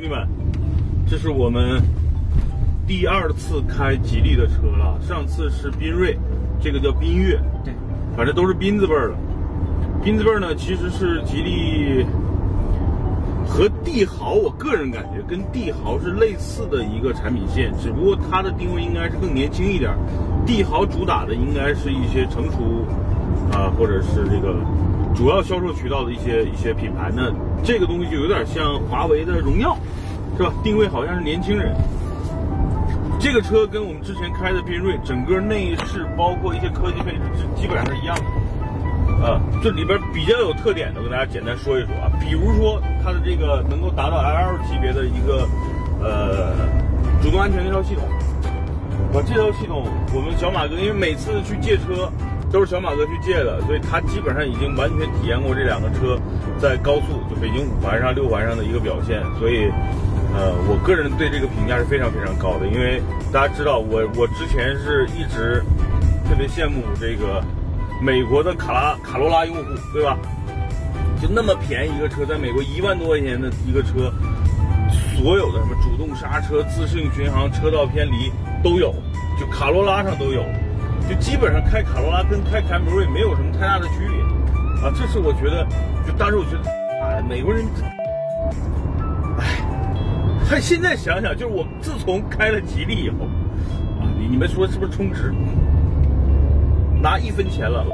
兄弟们，这是我们第二次开吉利的车了，上次是缤瑞，这个叫缤越，对，反正都是缤字辈的。缤字辈呢，其实是吉利和帝豪，我个人感觉跟帝豪是类似的一个产品线，只不过它的定位应该是更年轻一点。帝豪主打的应该是一些成熟啊，或者是这个。 主要销售渠道的一些品牌呢，这个东西就有点像华为的荣耀，是吧？定位好像是年轻人。这个车跟我们之前开的缤瑞，整个内饰包括一些科技配置，基本上是一样的。这里边比较有特点的，我跟大家简单说一说啊。比如说它的这个能够达到 L 级别的一个主动安全那套系统。这套系统我们小马哥因为每次去借车。 都是小马哥去借的，所以他基本上已经完全体验过这两个车在高速，就北京5环上、6环上的一个表现。所以，我个人对这个评价是非常非常高的。因为大家知道我之前是一直特别羡慕这个美国的卡罗拉用户，对吧？就那么便宜一个车，在美国1万多块钱的一个车，所有的什么主动刹车、自适应巡航、车道偏离都有，就卡罗拉上都有。 就基本上开卡罗拉跟开凯美瑞没有什么太大的区别，啊，这是我觉得，就当时我觉得，哎，美国人，哎，现在想想，就是我自从开了吉利以后，啊，你们说是不是充值？拿1分钱了，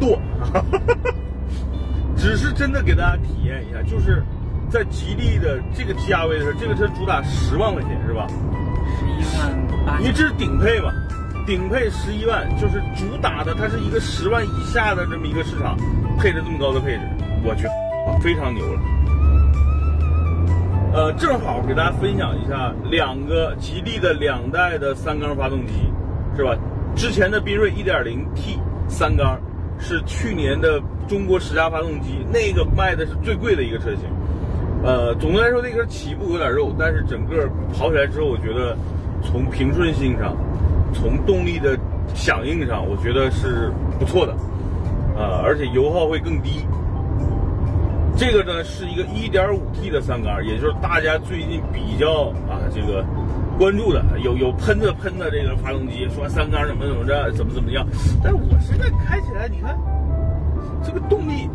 剁，只是真的给大家体验一下，就是在吉利的这个价位的时候，这个车主打10万块钱是吧？11万8，因为这是顶配嘛。 顶配11万，就是主打的，它是一个10万以下的这么一个市场，配置这么高的配置，我去，非常牛了。正好给大家分享一下两个吉利的2代的3缸发动机，是吧？之前的缤瑞 1.0T 3缸是去年的中国10家发动机，那个卖的是最贵的一个车型。总的来说，那个起步有点肉，但是整个跑起来之后，我觉得从平顺性上。 从动力的响应上，我觉得是不错的，而且油耗会更低。这个呢是一个 1.5T 的3缸，也就是大家最近比较这个关注的，有喷的这个发动机，说3缸怎么样，但我现在开起来，你看这个动力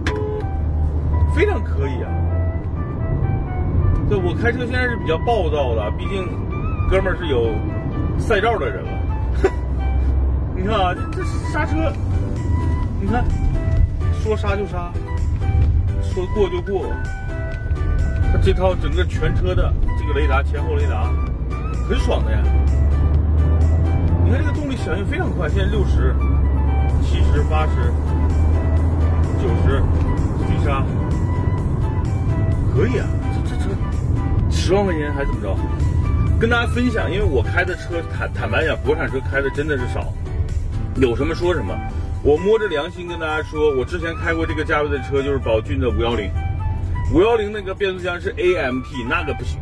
非常可以啊。对，我开车现在是比较暴躁的，毕竟哥们儿是有赛照的人了。 你看啊，这刹车，你看，说刹就刹，说过就过。它这套整个全车的这个雷达，前后雷达，很爽的呀。你看这个动力响应非常快，现在60、70、80、90，急刹，可以啊。这10万块钱还怎么着？跟大家分享，因为我开的车坦白讲，国产车开的真的是少。 有什么说什么，我摸着良心跟大家说，我之前开过这个价位的车，就是宝骏的510那个变速箱是 AMT， 那个不行，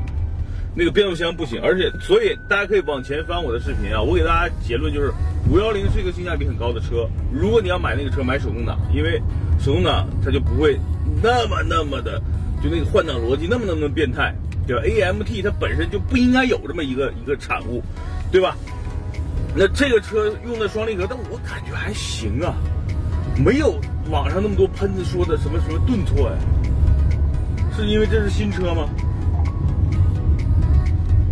那个变速箱不行，而且所以大家可以往前翻我的视频啊，我给大家结论就是510是一个性价比很高的车，如果你要买那个车，买手动挡，因为手动挡它就不会那么的就那个换挡逻辑那么变态，对吧 ？AMT 它本身就不应该有这么一个产物，对吧？ 那这个车用的双离合，但我感觉还行啊，没有网上那么多喷子说的什么顿挫呀、是因为这是新车吗？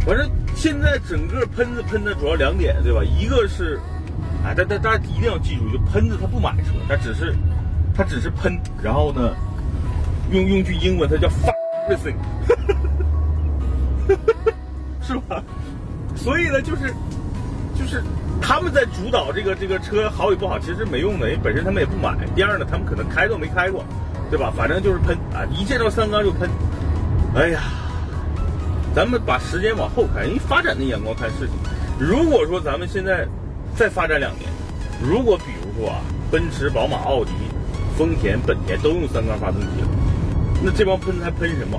反正现在整个喷子喷的主要2点，对吧？一个是，大家一定要记住，就喷子他不买车，他只是喷，然后呢，用句英文，它叫 fuck everything， 是吧？所以呢，就是他们在主导这个车好与不好，其实没用的，因为本身他们也不买。第二呢，他们可能开都没开过，对吧？反正就是喷啊，一见到3缸就喷。哎呀，咱们把时间往后看，因为发展的眼光看事情。如果说咱们现在再发展2年，如果比如说啊，奔驰、宝马、奥迪、丰田、本田都用3缸发动机了，那这帮喷子还喷什么？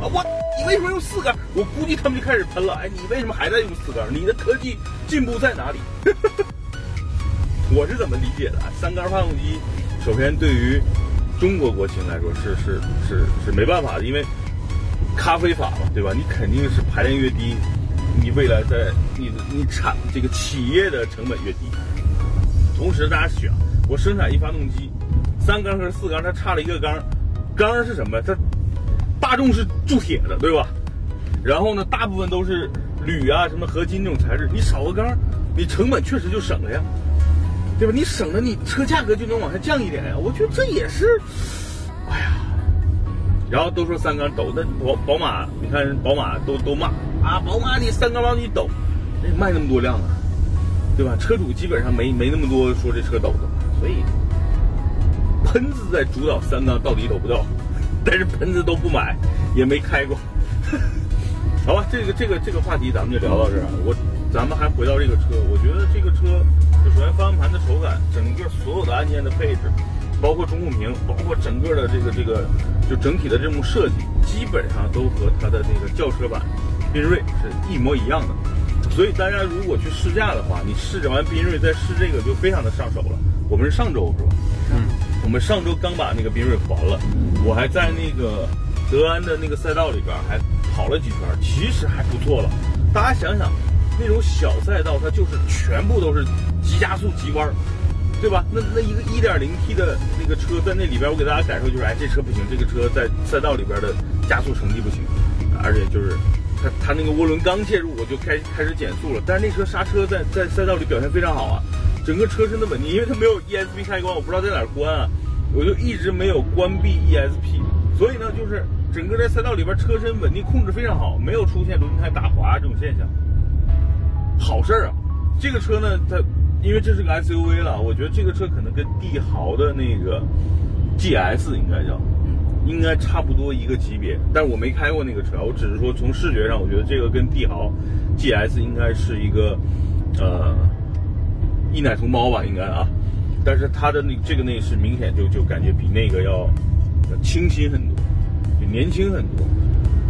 你为什么用4缸？我估计他们就开始喷了。哎，你为什么还在用4缸？你的科技进步在哪里？我是怎么理解的？3缸发动机，首先对于中国国情来说是没办法的，因为咖啡法吧，对吧？你肯定是排量越低，你未来在你产这个企业的成本越低。同时，大家想，我生产一发动机，3缸和4缸，它差了1个缸，缸是什么？它大众是铸铁的，对吧？然后呢，大部分都是铝啊、什么合金这种材质，你少个缸，你成本确实就省了呀，对吧？你省了，你车价格就能往下降一点呀。我觉得这也是，哎呀。 然后都说3缸抖，那宝马，你看宝马都骂啊，宝马你3缸往你抖，那卖那么多辆啊，对吧？车主基本上没那么多说这车抖的，所以喷子在主导3缸到底抖不抖，但是喷子都不买，也没开过。好吧，这个话题咱们就聊到这儿。咱们还回到这个车，我觉得这个车就首先方向盘的手感，整个所有的按键的配置。 包括中控屏，包括整个的这个，就整体的这种设计，基本上都和它的这个轿车版缤瑞是一模一样的。所以大家如果去试驾的话，你试完缤瑞再试这个就非常的上手了。我们是上周是吧？嗯，我们上周刚把那个缤瑞跑完了，我还在那个德安的那个赛道里边还跑了几圈，其实还不错了。大家想想，那种小赛道它就是全部都是急加速、急弯。 对吧？那一个 1.0T 的那个车在那里边，我给大家感受就是，哎，这车不行，这个车在赛道里边的加速成绩不行，而且就是它那个涡轮刚介入，我就开始减速了。但是那车刹车在赛道里表现非常好啊，整个车身的稳定，因为它没有 ESP 开关，我不知道在哪儿关啊，我就一直没有关闭 ESP， 所以呢，就是整个在赛道里边车身稳定控制非常好，没有出现轮胎打滑这种现象，好事儿啊！这个车呢，它。 因为这是个 SUV 了，我觉得这个车可能跟帝豪的那个 GS 应该差不多一个级别，但我没开过那个车，我只是说从视觉上，我觉得这个跟帝豪 GS 应该是一个异奶同胞吧，应该啊，但是它的这个内饰明显就感觉比那个要清新很多，就年轻很多。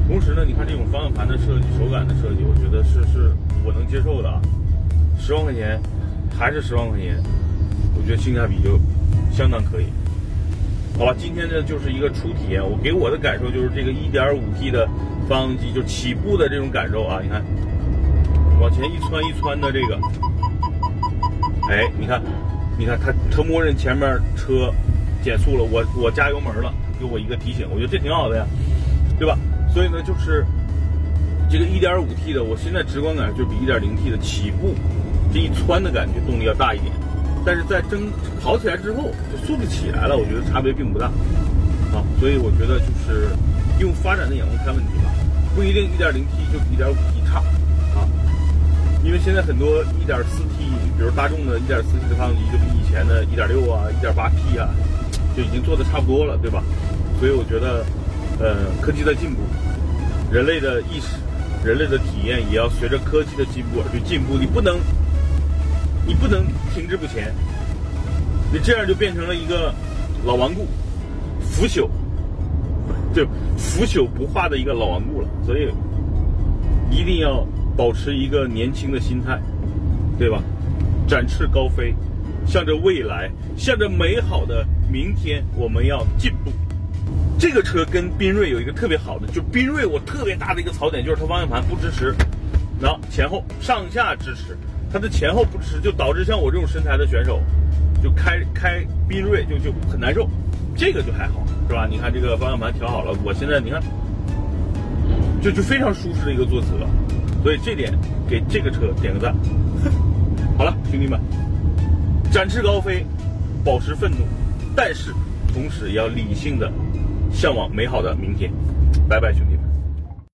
同时呢，你看这种方向盘的设计、手感的设计，我觉得是我能接受的，10万块钱。 还是10万块钱，我觉得性价比就相当可以。好吧，今天呢就是一个初体验，我给我的感受就是这个 1.5T 的发动机就起步的这种感受啊，你看往前一窜的这个，哎，你看它默认前面车减速了，我加油门了，给我一个提醒，我觉得这挺好的呀，对吧？所以呢就是这个 1.5T 的，我现在直观感就比 1.0T 的起步。 这一窜的感觉动力要大一点，但是在跑起来之后，就速度起来了，我觉得差别并不大，啊，所以我觉得就是用发展的眼光看问题吧，不一定 1.0T 就比 1.5T 差，啊，因为现在很多 1.4T， 比如大众的 1.4T 的发动机就比以前的 1.6 啊、1.8T 啊，就已经做的差不多了，对吧？所以我觉得，科技在进步，人类的意识、人类的体验也要随着科技的进步而去进步，你不能停滞不前，你这样就变成了一个老顽固、腐朽，就腐朽不化的一个老顽固了。所以一定要保持一个年轻的心态，对吧？展翅高飞，向着未来，向着美好的明天，我们要进步。这个车跟缤瑞有一个特别好的，就缤瑞我特别大的一个槽点就是它方向盘不支持，然后前后上下支持。 它的前后不支持，就导致像我这种身材的选手，就开缤瑞就很难受，这个就还好，是吧？你看这个方向盘调好了，我现在你看，就非常舒适的一个坐姿了，所以这点给这个车点个赞。好了，兄弟们，展翅高飞，保持愤怒，但是同时也要理性的向往美好的明天。拜拜，兄弟们。